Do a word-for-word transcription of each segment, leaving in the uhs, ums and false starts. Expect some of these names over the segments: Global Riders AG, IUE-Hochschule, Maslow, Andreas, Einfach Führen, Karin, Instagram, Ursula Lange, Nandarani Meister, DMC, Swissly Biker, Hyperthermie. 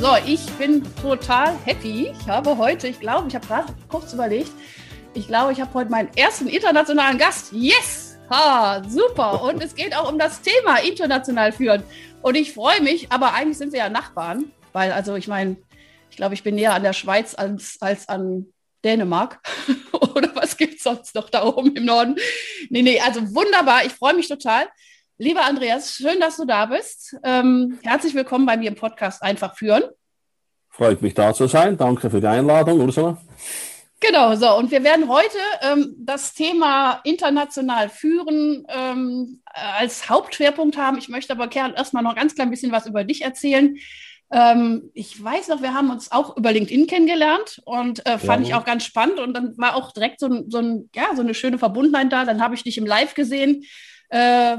So, ich bin total happy. Ich habe heute, ich glaube, ich habe gerade kurz überlegt, ich glaube, ich habe heute meinen ersten internationalen Gast. Yes! Ha, super! Und es geht auch um das Thema international führen. Und ich freue mich, aber eigentlich sind wir ja Nachbarn, weil, also ich meine, ich glaube, ich bin näher an der Schweiz als, als an Dänemark. Oder was gibt es sonst noch da oben im Norden? Nee, nee, also wunderbar. Ich freue mich total. Lieber Andreas, schön, dass du da bist. Ähm, herzlich willkommen bei mir im Podcast Einfach Führen. Freut mich, da zu sein. Danke für die Einladung, Ursula. Genau, so. Und wir werden heute ähm, das Thema international führen ähm, als Hauptschwerpunkt haben. Ich möchte aber Kern erstmal noch ganz klein bisschen was über dich erzählen. Ähm, ich weiß noch, wir haben uns auch über LinkedIn kennengelernt und äh, fand ja, ich auch ganz spannend. Und dann war auch direkt so, ein, so, ein, ja, so eine schöne Verbundenheit da. Dann habe ich dich im Live gesehen. Äh,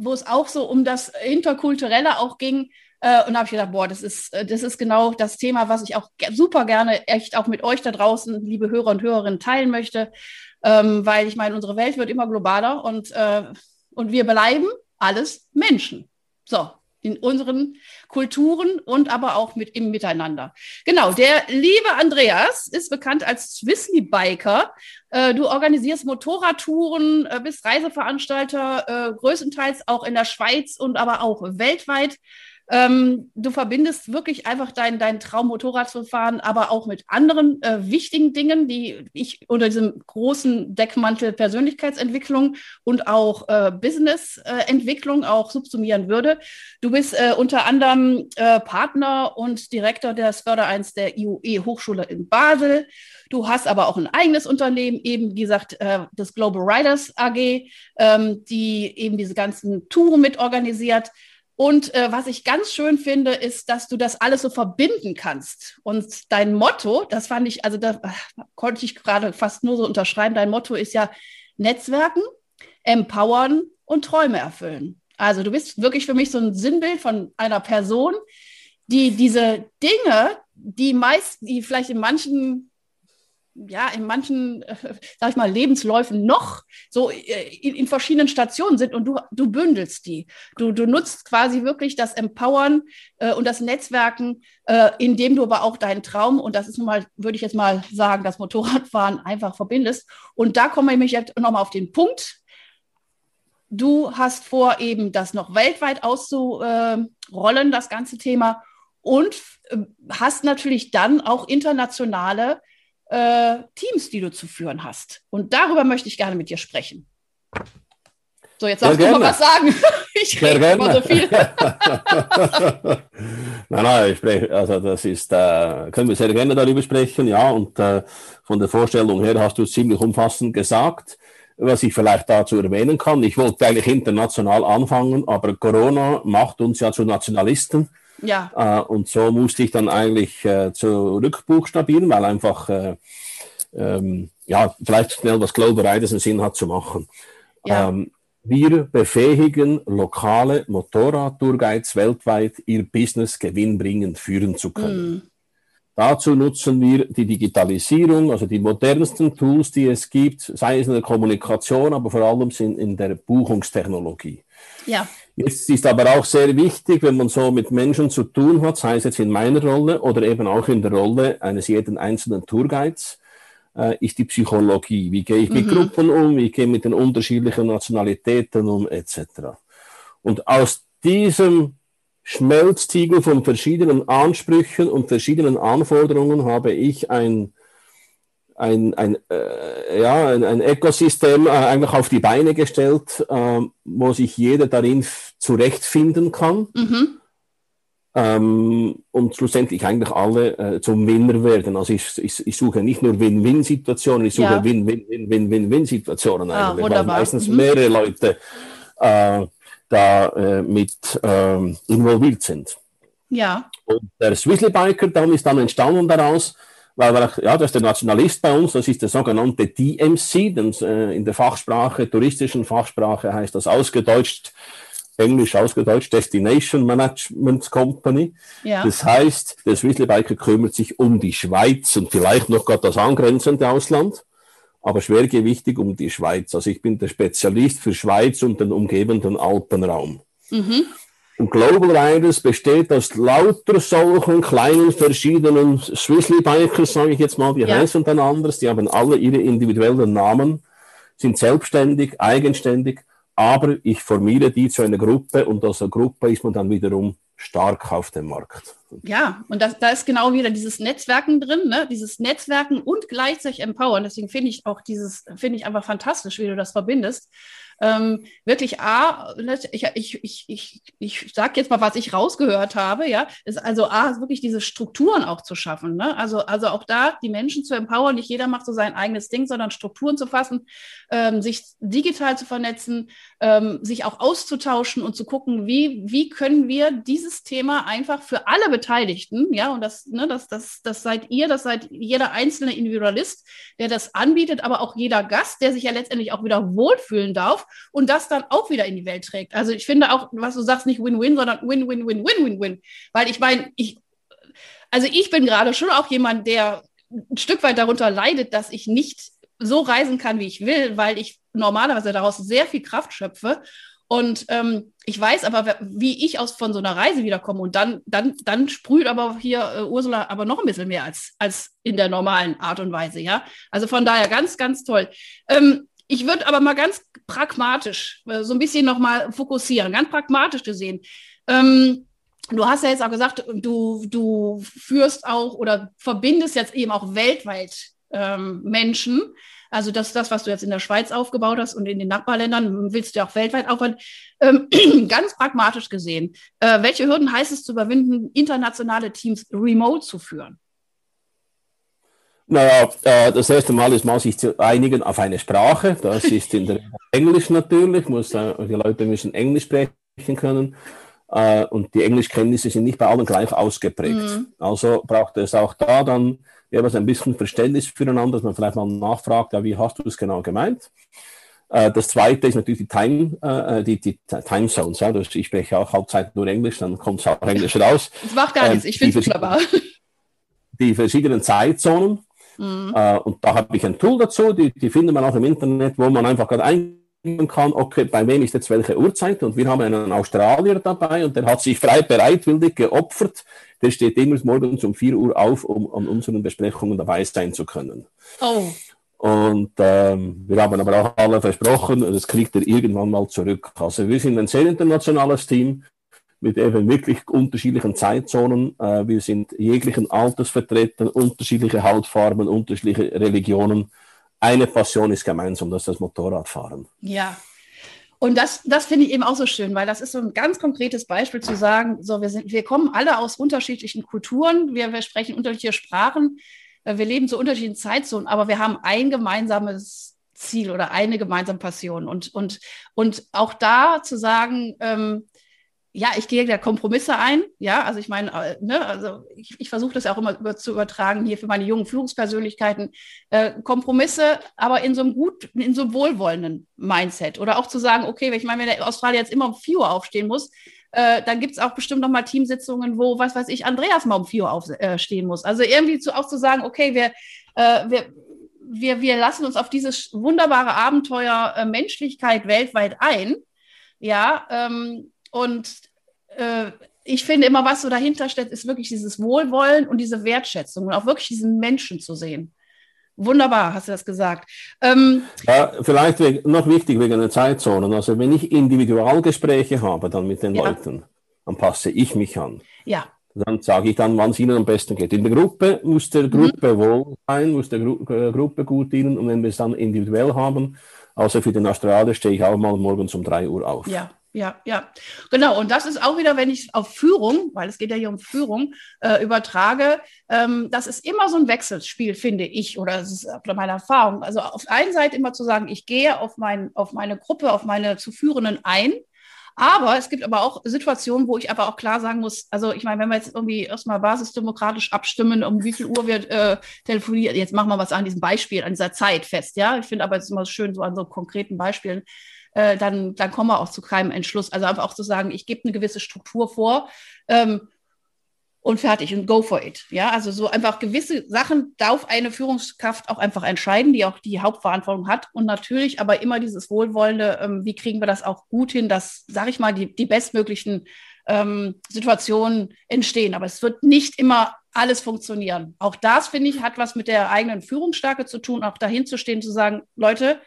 wo es auch so um das Interkulturelle auch ging. Äh, und da habe ich gedacht, boah, das ist, das ist genau das Thema, was ich auch ge- super gerne echt auch mit euch da draußen, liebe Hörer und Hörerinnen, teilen möchte. Ähm, weil ich meine, unsere Welt wird immer globaler und, äh, und wir bleiben alles Menschen. So, in unseren Kulturen und aber auch mit im Miteinander. Genau, der liebe Andreas ist bekannt als Swissly Biker. Äh, du organisierst Motorradtouren, äh, bist Reiseveranstalter, äh, größtenteils auch in der Schweiz und aber auch weltweit. Ähm, du verbindest wirklich einfach deinen dein Traum, Motorrad zu fahren, aber auch mit anderen äh, wichtigen Dingen, die ich unter diesem großen Deckmantel Persönlichkeitsentwicklung und auch äh, Businessentwicklung auch subsumieren würde. Du bist äh, unter anderem äh, Partner und Direktor des Fördereins der I U E-Hochschule in Basel. Du hast aber auch ein eigenes Unternehmen, eben wie gesagt, äh, das Global Riders A G, ähm, die eben diese ganzen Touren mit organisiert. Und äh, was ich ganz schön finde, ist, dass du das alles so verbinden kannst. Und dein Motto, das fand ich, also da konnte ich gerade fast nur so unterschreiben, dein Motto ist ja Netzwerken, empowern und Träume erfüllen. Also du bist wirklich für mich so ein Sinnbild von einer Person, die diese Dinge, die meist, die vielleicht in manchen, ja, in manchen, äh, sag ich mal, Lebensläufen noch so äh, in, in verschiedenen Stationen sind und du, du bündelst die. Du, du nutzt quasi wirklich das Empowern äh, und das Netzwerken, äh, indem du aber auch deinen Traum, und das ist nun mal, würde ich jetzt mal sagen, das Motorradfahren einfach verbindest. Und da komme ich mich jetzt nochmal auf den Punkt. Du hast vor, eben das noch weltweit auszurollen, das ganze Thema, und äh, hast natürlich dann auch internationale Teams, die du zu führen hast. Und darüber möchte ich gerne mit dir sprechen. So, jetzt darfst du mal was sagen. Ich rede immer so viel. nein, nein, ich spreche, also das ist, äh, können wir sehr gerne darüber sprechen, ja, und äh, von der Vorstellung her hast du es ziemlich umfassend gesagt, was ich vielleicht dazu erwähnen kann. Ich wollte eigentlich international anfangen, aber Corona macht uns ja zu Nationalisten. Ja. Äh, und so musste ich dann eigentlich äh, zurückbuchstabieren, weil einfach, äh, ähm, ja, vielleicht schnell was Global Riders einen Sinn hat zu machen. Ja. Ähm, wir befähigen lokale Motorradtourguides weltweit, ihr Business gewinnbringend führen zu können. Mhm. Dazu nutzen wir die Digitalisierung, also die modernsten Tools, die es gibt, sei es in der Kommunikation, aber vor allem in, in der Buchungstechnologie. Ja. Jetzt ist aber auch sehr wichtig, wenn man so mit Menschen zu tun hat, sei es jetzt in meiner Rolle oder eben auch in der Rolle eines jeden einzelnen Tourguides, äh, ist die Psychologie. Wie gehe ich mit mhm. Gruppen um, wie gehe ich mit den unterschiedlichen Nationalitäten um, et cetera. Und aus diesem Schmelztiegel von verschiedenen Ansprüchen und verschiedenen Anforderungen habe ich ein, ein, ein, äh, ja, ein, ein Ökosystem äh, eigentlich auf die Beine gestellt, äh, wo sich jeder darin f- zurechtfinden kann mhm. ähm, und schlussendlich eigentlich alle äh, zum Winner werden. Also ich, ich, ich suche nicht nur Win-Win-Situationen, ich suche ja. Win-Win-Win-Win-Win-Win-Situationen eigentlich, ah, weil meistens mhm. mehrere Leute äh, da äh, mit ähm, involviert sind. Ja. Und der Swissly Biker, darum ist dann entstanden daraus, weil wir, ja, das ist der Nationalist bei uns, das ist der sogenannte D M C, denn, äh, in der Fachsprache, touristischen Fachsprache heißt das ausgedeutscht, englisch ausgedeutscht, Destination Management Company. Ja. Das heißt, der Swissly Biker kümmert sich um die Schweiz und vielleicht noch gerade das angrenzende Ausland, aber schwergewichtig um die Schweiz. Also ich bin der Spezialist für Schweiz und den umgebenden Alpenraum. Mhm. Und Global Riders besteht aus lauter solchen kleinen verschiedenen Swissly Bikers, sage ich jetzt mal, die ja. heißen dann anders, die haben alle ihre individuellen Namen, sind selbstständig, eigenständig, aber ich formiere die zu einer Gruppe und aus der Gruppe ist man dann wiederum stark auf dem Markt. Ja, und das, da ist genau wieder dieses Netzwerken drin, ne? Dieses Netzwerken und gleichzeitig empowern. Deswegen finde ich auch dieses, finde ich einfach fantastisch, wie du das verbindest. Ähm, wirklich, A, ich, ich, ich, ich, ich sage jetzt mal, was ich rausgehört habe, ja, ist also A, ist wirklich diese Strukturen auch zu schaffen, ne? Also, also auch da die Menschen zu empowern, nicht jeder macht so sein eigenes Ding, sondern Strukturen zu fassen, ähm, sich digital zu vernetzen, ähm, sich auch auszutauschen und zu gucken, wie, wie können wir dieses Thema einfach für alle Beteiligten, ja, und das, ne, das, das, das seid ihr, das seid jeder einzelne Individualist, der das anbietet, aber auch jeder Gast, der sich ja letztendlich auch wieder wohlfühlen darf, und das dann auch wieder in die Welt trägt. Also ich finde auch, was du sagst, nicht Win-Win, sondern Win-Win-Win-Win-Win-Win. Weil ich meine, ich, also ich bin gerade schon auch jemand, der ein Stück weit darunter leidet, dass ich nicht so reisen kann, wie ich will, weil ich normalerweise daraus sehr viel Kraft schöpfe. Und ähm, ich weiß aber, wie ich aus von so einer Reise wiederkomme. Und dann, dann, dann sprüht aber hier äh, Ursula aber noch ein bisschen mehr als, als in der normalen Art und Weise. Ja? Also von daher ganz, ganz toll. Ähm, Ich würde aber mal ganz pragmatisch so ein bisschen nochmal fokussieren, ganz pragmatisch gesehen. Ähm, du hast ja jetzt auch gesagt, du, du führst auch oder verbindest jetzt eben auch weltweit ähm, Menschen. Also das, das, was du jetzt in der Schweiz aufgebaut hast und in den Nachbarländern, willst du ja auch weltweit aufbauen. Ähm, ganz pragmatisch gesehen, äh, welche Hürden heißt es zu überwinden, internationale Teams remote zu führen? Naja, äh, das erste Mal ist man sich zu einigen auf eine Sprache. Das ist in der Englisch natürlich. Muss, äh, die Leute müssen Englisch sprechen können. Äh, und die Englischkenntnisse sind nicht bei allen gleich ausgeprägt. Mhm. Also braucht es auch da dann jeweils ein bisschen Verständnis füreinander, dass man vielleicht mal nachfragt, ja, wie hast du es genau gemeint? Äh, das zweite ist natürlich die Time, äh, die, die Time Zones. Ja. Ich spreche auch halbzeit nur Englisch, dann kommt es auch Englisch raus. Das macht gar nichts, äh, ich finde es wunderbar. Die verschiedenen Zeitzonen. Mhm. Uh, und da habe ich ein Tool dazu, die, die findet man auch im Internet, wo man einfach gerade eingeben kann, okay, bei wem ist jetzt welche Uhrzeit, und wir haben einen Australier dabei und der hat sich frei bereitwillig geopfert, der steht immer morgens um vier Uhr auf, um an unseren Besprechungen dabei sein zu können. Oh. Und ähm, wir haben aber auch alle versprochen, das kriegt er irgendwann mal zurück. Also wir sind ein sehr internationales Team, mit eben wirklich unterschiedlichen Zeitzonen. Wir sind jeglichen Alters vertreten, unterschiedliche Hautfarben, unterschiedliche Religionen. Eine Passion ist gemeinsam, das ist das Motorradfahren. Ja, und das, das finde ich eben auch so schön, weil das ist so ein ganz konkretes Beispiel zu sagen, so wir, sind, wir kommen alle aus unterschiedlichen Kulturen, wir, wir sprechen unterschiedliche Sprachen, wir leben zu unterschiedlichen Zeitzonen, aber wir haben ein gemeinsames Ziel oder eine gemeinsame Passion. Und, und, und auch da zu sagen, ähm, ja, ich gehe da Kompromisse ein, ja, also ich meine, ne, also ich, ich versuche das auch immer über, zu übertragen hier für meine jungen Führungspersönlichkeiten, äh, Kompromisse, aber in so einem gut, in so einem wohlwollenden Mindset, oder auch zu sagen, okay, ich meine, wenn der Australier jetzt immer um vier Uhr aufstehen muss, äh, dann gibt es auch bestimmt nochmal Teamsitzungen, wo, was weiß ich, Andreas mal um vier Uhr aufstehen äh, muss, also irgendwie zu, auch zu sagen, okay, wir, äh, wir, wir, wir lassen uns auf dieses wunderbare Abenteuer äh, Menschlichkeit weltweit ein, ja, ähm, und äh, ich finde immer, was so dahinter steht, ist wirklich dieses Wohlwollen und diese Wertschätzung und auch wirklich diesen Menschen zu sehen. Wunderbar, hast du das gesagt. Ähm, ja, vielleicht wegen, noch wichtig wegen der Zeitzonen. Also wenn ich Individualgespräche habe dann mit den ja. Leuten, dann passe ich mich an. Ja. Dann sage ich dann, wann es ihnen am besten geht. In der Gruppe muss der Gruppe mhm. wohl sein, muss der Gru- Gruppe gut dienen. Und wenn wir es dann individuell haben, also für den Australier stehe ich auch mal morgens um drei Uhr auf. Ja. Ja, ja, genau. Und das ist auch wieder, wenn ich auf Führung, weil es geht ja hier um Führung, äh, übertrage, ähm, das ist immer so ein Wechselspiel, finde ich, oder das ist meine Erfahrung. Also auf der einen Seite immer zu sagen, ich gehe auf, mein, auf meine Gruppe, auf meine zu Führenden ein, Aber es gibt aber auch Situationen, wo ich aber auch klar sagen muss, also ich meine, wenn wir jetzt irgendwie erstmal basisdemokratisch abstimmen, um wie viel Uhr wir äh, telefonieren, jetzt machen wir was an diesem Beispiel, an dieser Zeit fest, ja. Ich finde aber es ist immer schön, so an so konkreten Beispielen, äh, dann, dann kommen wir auch zu keinem Entschluss. Also einfach auch zu sagen, ich gebe eine gewisse Struktur vor, ähm, und fertig und go for it. Ja, also so einfach gewisse Sachen darf eine Führungskraft auch einfach entscheiden, die auch die Hauptverantwortung hat. Und natürlich aber immer dieses Wohlwollende, ähm, wie kriegen wir das auch gut hin, dass, sage ich mal, die, die bestmöglichen ähm, Situationen entstehen. Aber es wird nicht immer alles funktionieren. Auch das, finde ich, hat was mit der eigenen Führungsstärke zu tun, auch dahin zu stehen, zu sagen, Leute,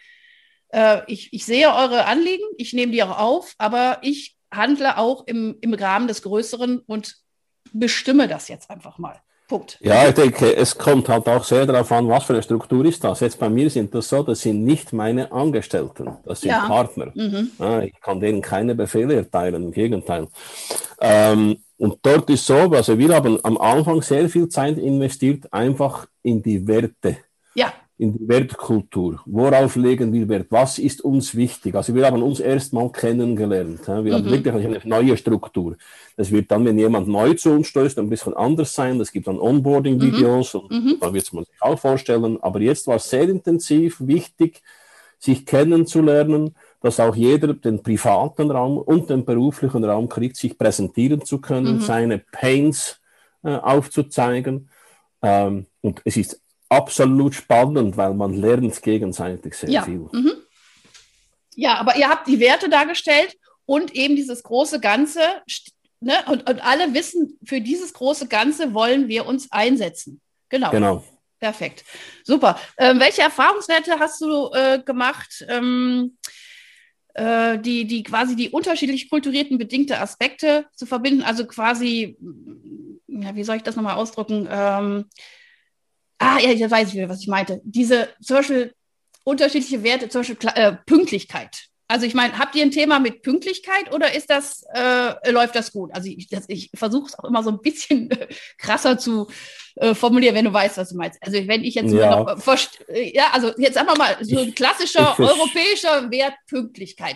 äh, ich, ich sehe eure Anliegen, ich nehme die auch auf, aber ich handle auch im, im Rahmen des Größeren und bestimme das jetzt einfach mal. Punkt. Ja, ich denke, es kommt halt auch sehr darauf an, was für eine Struktur ist das. Jetzt bei mir sind das so, das sind nicht meine Angestellten, das sind ja Partner. Mhm. Ja, ich kann denen keine Befehle erteilen, im Gegenteil. Ähm, und dort ist so, also wir haben am Anfang sehr viel Zeit investiert, einfach in die Werte. Ja. In die Wertkultur. Worauf legen wir Wert? Was ist uns wichtig? Also wir haben uns erstmal kennengelernt. Wir mhm. haben wirklich eine neue Struktur. Das wird dann, wenn jemand neu zu uns stößt, ein bisschen anders sein. Es gibt dann Onboarding-Videos mhm. und mhm. da wird man sich auch vorstellen. Aber jetzt war es sehr intensiv wichtig, sich kennenzulernen, dass auch jeder den privaten Raum und den beruflichen Raum kriegt, sich präsentieren zu können, mhm. seine Pains äh, aufzuzeigen. Ähm, und es ist absolut spannend, weil man lernt gegenseitig sehr ja. viel. Mhm. Ja, aber ihr habt die Werte dargestellt und eben dieses große Ganze, ne? und, und alle wissen, für dieses große Ganze wollen wir uns einsetzen. Genau. Genau. Perfekt. Super. Ähm, welche Erfahrungswerte hast du äh, gemacht, ähm, äh, die, die quasi die unterschiedlich kulturierten bedingte Aspekte zu verbinden? Also quasi, ja, wie soll ich das nochmal ausdrücken? Ähm, Ah, ja, ich weiß wieder, was ich meinte. Diese zum Beispiel unterschiedliche Werte, zum Beispiel äh, Pünktlichkeit. Also ich meine, habt ihr ein Thema mit Pünktlichkeit oder ist das, äh, läuft das gut? Also ich, ich versuche es auch immer so ein bisschen krasser zu äh, formulieren, wenn du weißt, was du meinst. Also wenn ich jetzt ja. noch, äh, ja, also jetzt einfach mal so ein klassischer ich, ich, europäischer Wert Pünktlichkeit.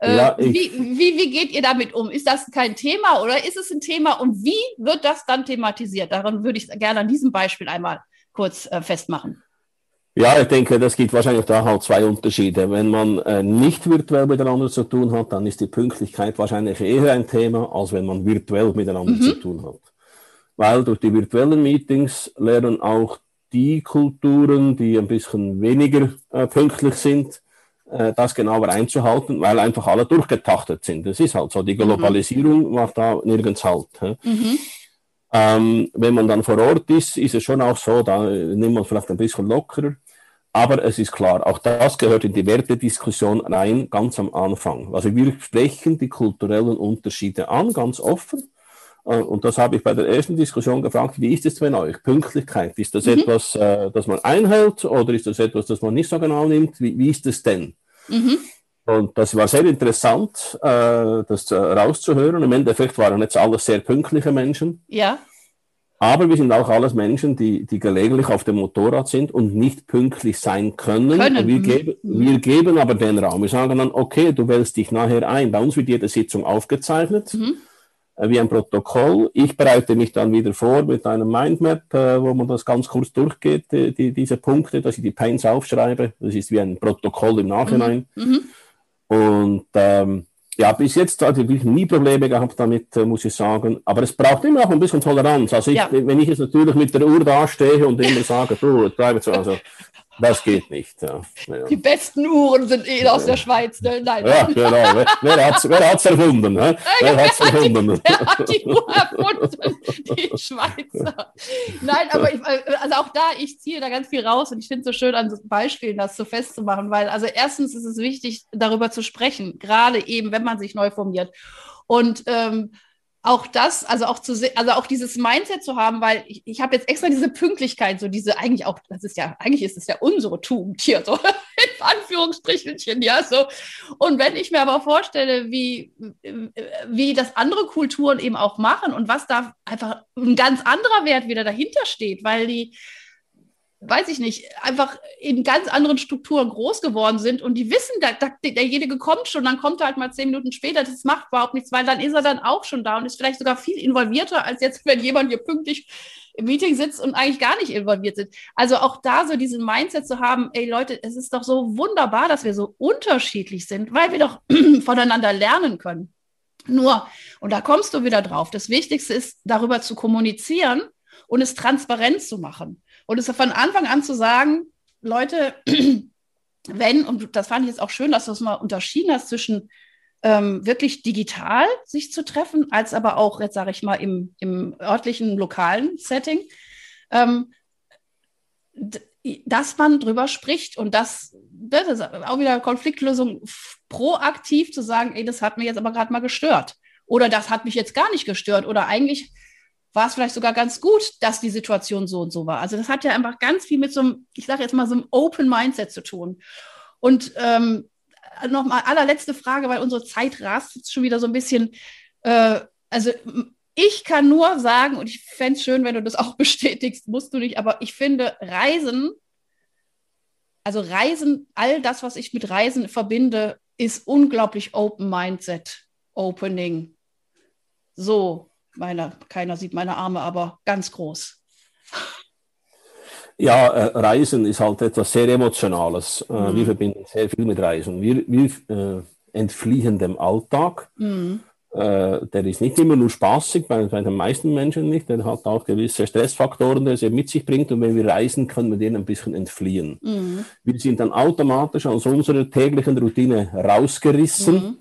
Äh, ja, ich, wie, wie, wie geht ihr damit um? Ist das kein Thema oder ist es ein Thema und wie wird das dann thematisiert? Daran würde ich gerne an diesem Beispiel einmal kurz äh, festmachen. Ja, ich denke, das gibt wahrscheinlich da halt zwei Unterschiede. Wenn man äh, nicht virtuell miteinander zu tun hat, dann ist die Pünktlichkeit wahrscheinlich eher ein Thema, als wenn man virtuell miteinander mhm. zu tun hat. Weil durch die virtuellen Meetings lernen auch die Kulturen, die ein bisschen weniger äh, pünktlich sind, äh, das genauer einzuhalten, weil einfach alle durchgetaktet sind. Das ist halt so. Die Globalisierung mhm. macht da nirgends Halt. Ja? Mhm. Ähm, wenn man dann vor Ort ist, ist es schon auch so, da nimmt man vielleicht ein bisschen lockerer. Aber es ist klar, auch das gehört in die Wertediskussion rein, ganz am Anfang. Also wir sprechen die kulturellen Unterschiede an, ganz offen. Und das habe ich bei der ersten Diskussion gefragt, wie ist es bei euch? Pünktlichkeit, ist das mhm. etwas, das man einhält oder ist das etwas, das man nicht so genau nimmt? Wie, wie ist es denn? Mhm. Und das war sehr interessant, äh, das äh, rauszuhören. Im Endeffekt waren jetzt alles sehr pünktliche Menschen. Ja. Aber wir sind auch alles Menschen, die, die gelegentlich auf dem Motorrad sind und nicht pünktlich sein können. können. Wir, geben, wir geben aber den Raum. Wir sagen dann, okay, du wählst dich nachher ein. Bei uns wird jede Sitzung aufgezeichnet, mhm. äh, wie ein Protokoll. Ich bereite mich dann wieder vor mit einer Mindmap, äh, wo man das ganz kurz durchgeht, äh, die, diese Punkte, dass ich die Pains aufschreibe. Das ist wie ein Protokoll im Nachhinein. Mhm. Mhm. Und ähm, ja, bis jetzt hatte ich nie Probleme gehabt damit, äh, muss ich sagen. Aber es braucht immer auch ein bisschen Toleranz. Also ich, ja. wenn ich jetzt natürlich mit der Uhr dastehe und immer sage, du, bleib zu, also das geht nicht. Ja. Ja. Die besten Uhren sind eh aus ja. der Schweiz. Ne? Nein. Ja, genau. Wer, wer hat's, wer hat's erfunden? Ne? Wer hat's erfunden? Wer hat die Uhr erfunden? Die Schweizer. Nein, aber ich, also auch da, ich ziehe da ganz viel raus und ich finde es so schön, an Beispielen das so festzumachen, weil also erstens ist es wichtig, darüber zu sprechen, gerade eben, wenn man sich neu formiert. Und ähm, auch das, also auch zu also auch dieses Mindset zu haben, weil ich, ich habe jetzt extra diese Pünktlichkeit, so diese eigentlich auch, das ist ja, eigentlich ist es ja unsere Tugend hier, so in Anführungsstrichelchen, ja, so. Und wenn ich mir aber vorstelle, wie, wie das andere Kulturen eben auch machen und was da einfach ein ganz anderer Wert wieder dahinter steht, weil die weiß ich nicht, einfach in ganz anderen Strukturen groß geworden sind und die wissen, da, da, derjenige kommt schon, dann kommt er halt mal zehn Minuten später, das macht überhaupt nichts, weil dann ist er dann auch schon da und ist vielleicht sogar viel involvierter, als jetzt, wenn jemand hier pünktlich im Meeting sitzt und eigentlich gar nicht involviert sind. Also auch da so diesen Mindset zu haben, ey Leute, es ist doch so wunderbar, dass wir so unterschiedlich sind, weil wir doch voneinander lernen können. Nur, und da kommst du wieder drauf, das Wichtigste ist, darüber zu kommunizieren und es transparent zu machen. Und es von Anfang an zu sagen, Leute, wenn, und das fand ich jetzt auch schön, dass du es mal unterschieden hast zwischen ähm, wirklich digital sich zu treffen, als aber auch, jetzt sage ich mal, im, im örtlichen, lokalen Setting, ähm, dass man drüber spricht und das, das ist auch wieder Konfliktlösung, proaktiv zu sagen, ey, das hat mich jetzt aber gerade mal gestört oder das hat mich jetzt gar nicht gestört oder eigentlich war es vielleicht sogar ganz gut, dass die Situation so und so war. Also das hat ja einfach ganz viel mit so einem, ich sage jetzt mal, so einem Open Mindset zu tun. Und ähm, nochmal allerletzte Frage, weil unsere Zeit rast jetzt schon wieder so ein bisschen. Äh, also ich kann nur sagen, und ich fände es schön, wenn du das auch bestätigst, musst du nicht, aber ich finde Reisen, also Reisen, all das, was ich mit Reisen verbinde, ist unglaublich Open Mindset, Opening. So. Meiner, keiner sieht meine Arme, aber ganz groß. Ja, äh, Reisen ist halt etwas sehr Emotionales. Äh, mhm. Wir verbinden sehr viel mit Reisen. Wir, wir äh, entfliehen dem Alltag. Mhm. Äh, der ist nicht immer nur spaßig, bei, bei den meisten Menschen nicht. Der hat auch gewisse Stressfaktoren, die er mit sich bringt. Und wenn wir reisen, können wir denen ein bisschen entfliehen. Mhm. Wir sind dann automatisch aus unserer täglichen Routine rausgerissen. Mhm.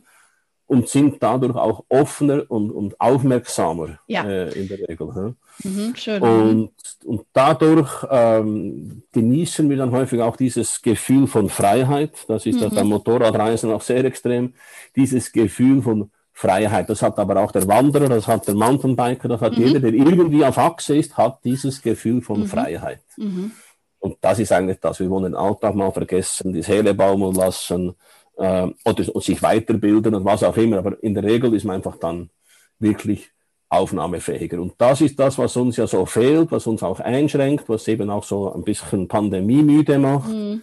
Und sind dadurch auch offener und, und aufmerksamer, ja. äh, in der Regel. Ja? Mhm, schön. Und, und dadurch ähm, genießen wir dann häufig auch dieses Gefühl von Freiheit. Das ist mhm. beim Motorradreisen auch sehr extrem. Dieses Gefühl von Freiheit. Das hat aber auch der Wanderer, das hat der Mountainbiker, das hat mhm. jeder, der irgendwie auf Achse ist, hat dieses Gefühl von mhm. Freiheit. Mhm. Und das ist eigentlich das. Wir wollen den Alltag mal vergessen, die Seele baumeln lassen, oder sich weiterbilden und was auch immer, aber in der Regel ist man einfach dann wirklich aufnahmefähiger. Und das ist das, was uns ja so fehlt, was uns auch einschränkt, was eben auch so ein bisschen pandemiemüde macht, mhm.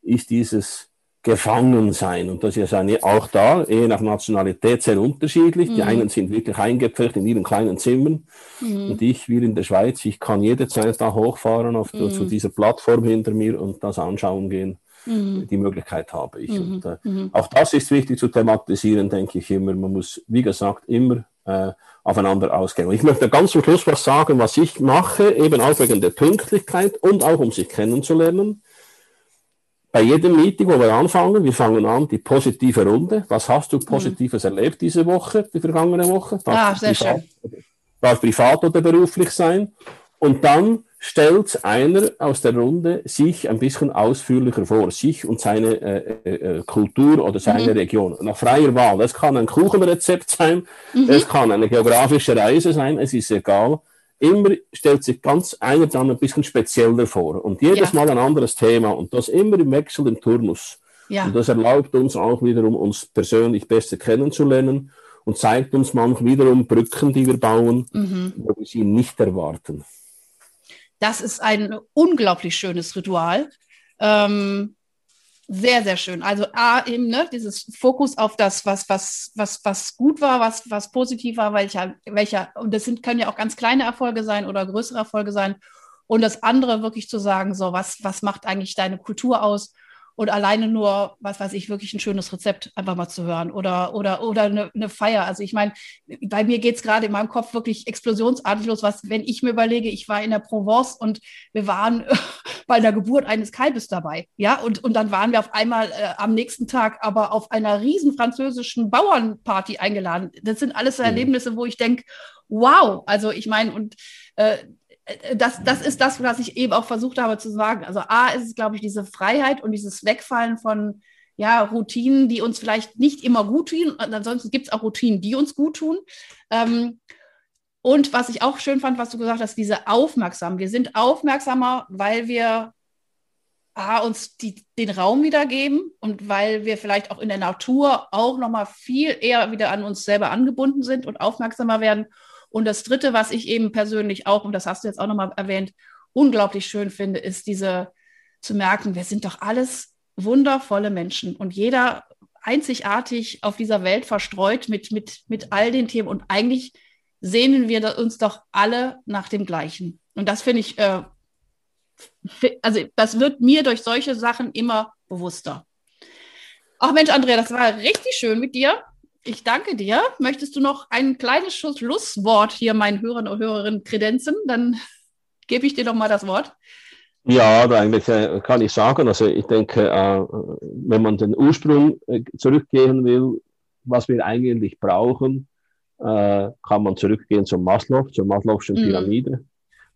ist dieses Gefangensein. Und das ist ja auch da, je nach Nationalität, sehr unterschiedlich. Mhm. Die einen sind wirklich eingepfercht in ihren kleinen Zimmern. Mhm. Und ich, wir in der Schweiz, ich kann jederzeit da hochfahren auf mhm. zu dieser Plattform hinter mir und das anschauen gehen. Die Möglichkeit habe ich. Mhm, und, äh, mhm. Auch das ist wichtig zu thematisieren, denke ich immer. Man muss, wie gesagt, immer äh, aufeinander ausgehen. Und ich möchte ganz zum Schluss was sagen, was ich mache, eben auch wegen der Pünktlichkeit und auch um sich kennenzulernen. Bei jedem Meeting, wo wir anfangen, wir fangen an, die positive Runde. Was hast du Positives mhm. erlebt diese Woche, die vergangene Woche? Ah, sehr schön. Darf privat oder beruflich sein. Und dann stellt einer aus der Runde sich ein bisschen ausführlicher vor, sich und seine äh, äh, Kultur oder seine mhm. Region. Nach freier Wahl. Das kann ein Kuchenrezept sein, mhm. es kann eine geografische Reise sein, es ist egal. Immer stellt sich ganz einer dann ein bisschen spezieller vor und jedes ja. Mal ein anderes Thema und das immer im Wechsel, im Turnus. Ja. Und das erlaubt uns auch wiederum, uns persönlich besser kennenzulernen und zeigt uns manchmal wiederum Brücken, die wir bauen, mhm. wo wir sie nicht erwarten. Das ist ein unglaublich schönes Ritual. Ähm, sehr, sehr schön. Also A, eben ne, dieses Fokus auf das, was, was, was, was gut war, was, was positiv war, welcher, welcher, und das sind, können ja auch ganz kleine Erfolge sein oder größere Erfolge sein. Und das andere wirklich zu sagen, so, was, was macht eigentlich deine Kultur aus? Und alleine nur, was weiß ich, wirklich ein schönes Rezept einfach mal zu hören oder, oder, oder eine, eine Feier. Also ich meine, bei mir geht es gerade in meinem Kopf wirklich explosionsartig los, was, wenn ich mir überlege, ich war in der Provence und wir waren bei der Geburt eines Kalbes dabei. Ja, und, und dann waren wir auf einmal äh, am nächsten Tag aber auf einer riesen französischen Bauernparty eingeladen. Das sind alles Erlebnisse, wo ich denke, wow, also ich meine, und äh, Das, das ist das, was ich eben auch versucht habe zu sagen. Also A ist es, glaube ich, diese Freiheit und dieses Wegfallen von ja, Routinen, die uns vielleicht nicht immer gut tun. Und ansonsten gibt es auch Routinen, die uns gut tun. Ähm, und was ich auch schön fand, was du gesagt hast, diese Aufmerksamkeit. Wir sind aufmerksamer, weil wir A, uns die, den Raum wiedergeben und weil wir vielleicht auch in der Natur auch nochmal viel eher wieder an uns selber angebunden sind und aufmerksamer werden. Und das Dritte, was ich eben persönlich auch, und das hast du jetzt auch nochmal erwähnt, unglaublich schön finde, ist diese zu merken, wir sind doch alles wundervolle Menschen und jeder einzigartig auf dieser Welt verstreut mit, mit, mit all den Themen. Und eigentlich sehnen wir uns doch alle nach dem Gleichen. Und das finde ich, äh, also das wird mir durch solche Sachen immer bewusster. Ach Mensch, Andrea, das war richtig schön mit dir. Ich danke dir. Möchtest du noch ein kleines Schlusswort hier meinen Hörern und Hörerinnen kredenzen? Dann gebe ich dir doch mal das Wort. Ja, da eigentlich kann ich sagen, also ich denke, wenn man den Ursprung zurückgehen will, was wir eigentlich brauchen, kann man zurückgehen zum Maslow, zur Maslow'schen Pyramide. Mhm.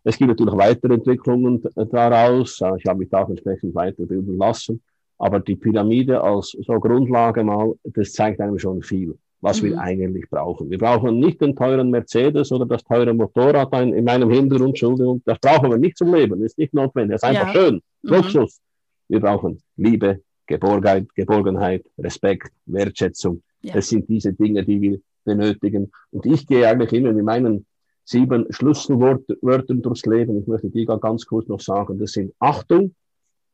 Es gibt natürlich weitere Entwicklungen daraus. Ich habe mich da entsprechend weiter drüber lassen. Aber die Pyramide als so Grundlage mal, das zeigt einem schon viel, was mhm. wir eigentlich brauchen. Wir brauchen nicht den teuren Mercedes oder das teure Motorrad in meinem Hintergrund, Entschuldigung. Das brauchen wir nicht zum Leben, das ist nicht notwendig, das ist einfach ja. schön, Luxus. Mhm. Wir brauchen Liebe, Geborgenheit, Geborgenheit, Respekt, Wertschätzung. Ja. Das sind diese Dinge, die wir benötigen. Und ich gehe eigentlich immer mit meinen sieben Schlüsselwörtern durchs Leben. Ich möchte die ganz kurz noch sagen. Das sind Achtung,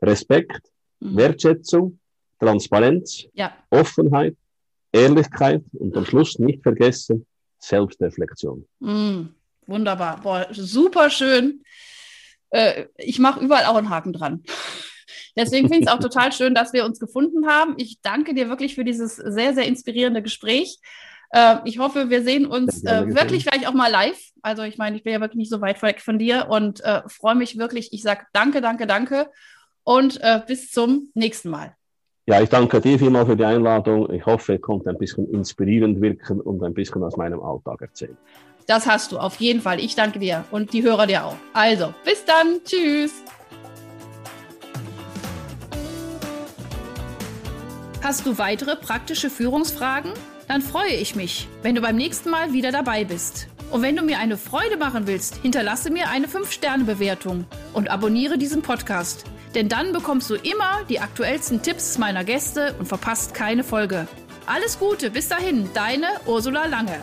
Respekt, mhm. Wertschätzung, Transparenz, ja. Offenheit, Ehrlichkeit und am Schluss nicht vergessen, Selbstreflexion. Mm, wunderbar, boah, super schön. Äh, ich mache überall auch einen Haken dran. Deswegen finde ich es auch total schön, dass wir uns gefunden haben. Ich danke dir wirklich für dieses sehr, sehr inspirierende Gespräch. Äh, ich hoffe, wir sehen uns äh, wirklich gleich auch mal live. Also ich meine, ich bin ja wirklich nicht so weit weg von dir und äh, freue mich wirklich. Ich sage danke, danke, danke und äh, bis zum nächsten Mal. Ja, ich danke dir vielmals für die Einladung. Ich hoffe, ich konnte ein bisschen inspirierend wirken und ein bisschen aus meinem Alltag erzählen. Das hast du, auf jeden Fall. Ich danke dir und die Hörer dir auch. Also, bis dann. Tschüss. Hast du weitere praktische Führungsfragen? Dann freue ich mich, wenn du beim nächsten Mal wieder dabei bist. Und wenn du mir eine Freude machen willst, hinterlasse mir eine fünf Sterne Bewertung und abonniere diesen Podcast. Denn dann bekommst du immer die aktuellsten Tipps meiner Gäste und verpasst keine Folge. Alles Gute, bis dahin, deine Ursula Lange.